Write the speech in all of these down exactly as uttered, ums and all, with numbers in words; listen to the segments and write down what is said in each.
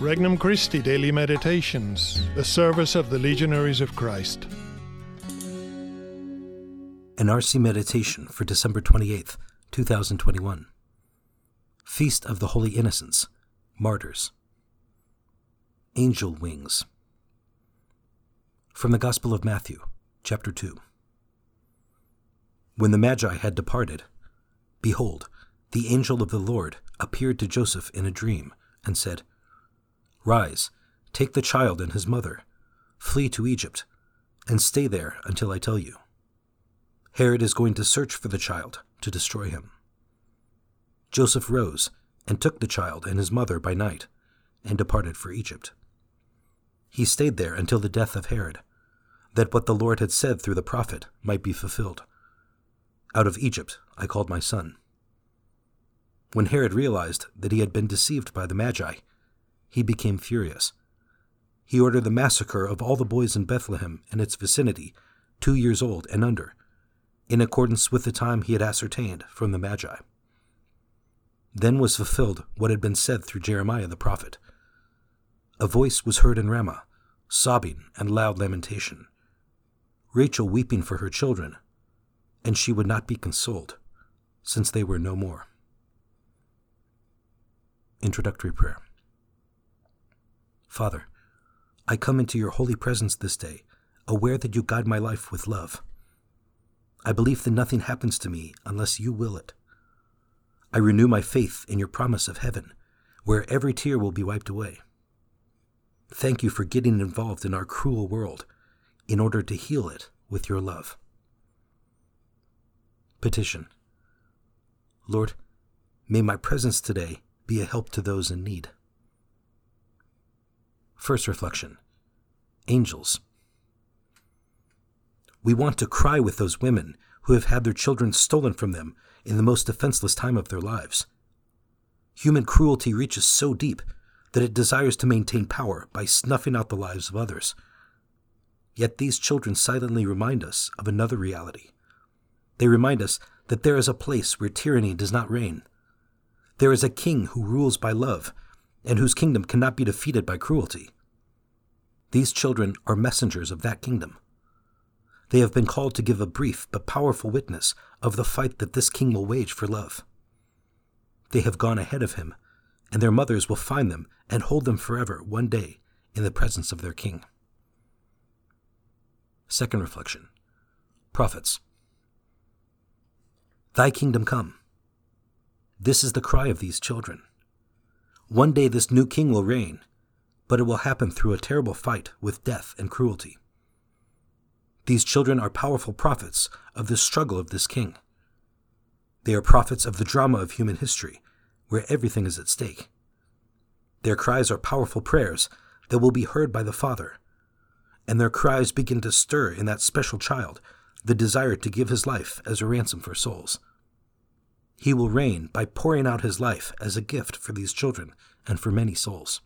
Regnum Christi Daily Meditations, the service of the Legionaries of Christ. An R C Meditation for December twenty-eighth, twenty twenty-one. Feast of the Holy Innocents, Martyrs. Angel Wings. From the Gospel of Matthew, chapter two. When the Magi had departed, behold, the angel of the Lord appeared to Joseph in a dream and said, "Rise, take the child and his mother, flee to Egypt, and stay there until I tell you. Herod is going to search for the child to destroy him." Joseph rose and took the child and his mother by night and departed for Egypt. He stayed there until the death of Herod, that what the Lord had said through the prophet might be fulfilled. "Out of Egypt I called my son." When Herod realized that he had been deceived by the Magi, he became furious. He ordered the massacre of all the boys in Bethlehem and its vicinity, two years old and under, in accordance with the time he had ascertained from the Magi. Then was fulfilled what had been said through Jeremiah the prophet. "A voice was heard in Ramah, sobbing and loud lamentation, Rachel weeping for her children, and she would not be consoled, since they were no more." Introductory Prayer. Father, I come into your holy presence this day, aware that you guide my life with love. I believe that nothing happens to me unless you will it. I renew my faith in your promise of heaven, where every tear will be wiped away. Thank you for getting involved in our cruel world in order to heal it with your love. Petition. Lord, may my presence today be a help to those in need. First reflection, angels. We want to cry with those women who have had their children stolen from them in the most defenseless time of their lives. Human cruelty reaches so deep that it desires to maintain power by snuffing out the lives of others. Yet these children silently remind us of another reality. They remind us that there is a place where tyranny does not reign. There is a king who rules by love, and whose kingdom cannot be defeated by cruelty. These children are messengers of that kingdom. They have been called to give a brief but powerful witness of the fight that this king will wage for love. They have gone ahead of him, and their mothers will find them and hold them forever one day in the presence of their king. Second reflection, prophets. Thy kingdom come. This is the cry of these children. One day this new king will reign, but it will happen through a terrible fight with death and cruelty. These children are powerful prophets of the struggle of this king. They are prophets of the drama of human history, where everything is at stake. Their cries are powerful prayers that will be heard by the Father, and their cries begin to stir in that special child the desire to give his life as a ransom for souls. He will reign by pouring out his life as a gift for these children and for many souls.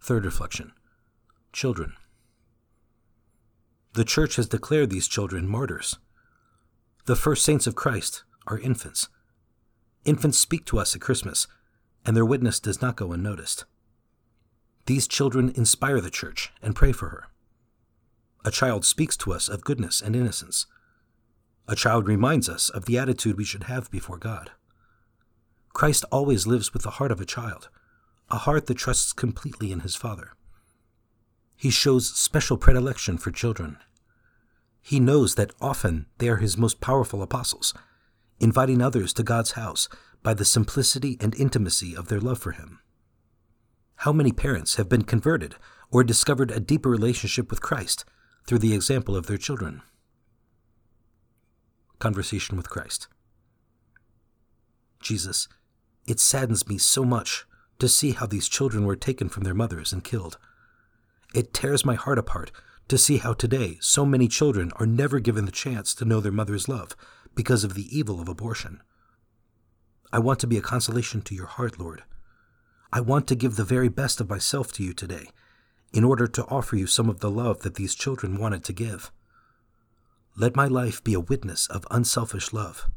Third reflection, children. The Church has declared these children martyrs. The first saints of Christ are infants. Infants speak to us at Christmas, and their witness does not go unnoticed. These children inspire the Church and pray for her. A child speaks to us of goodness and innocence. A child reminds us of the attitude we should have before God. Christ always lives with the heart of a child, a heart that trusts completely in his Father. He shows special predilection for children. He knows that often they are his most powerful apostles, inviting others to God's house by the simplicity and intimacy of their love for him. How many parents have been converted or discovered a deeper relationship with Christ through the example of their children? Conversation with Christ. Jesus, it saddens me so much to see how these children were taken from their mothers and killed. It tears my heart apart to see how today so many children are never given the chance to know their mother's love because of the evil of abortion. I want to be a consolation to your heart, Lord. I want to give the very best of myself to you today in order to offer you some of the love that these children wanted to give. Let my life be a witness of unselfish love.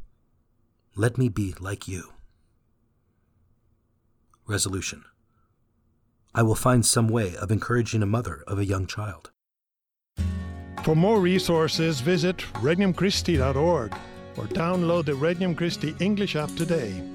Let me be like you. Resolution. I will find some way of encouraging a mother of a young child. For more resources, visit regnum christi dot org or download the Regnum Christi English app today.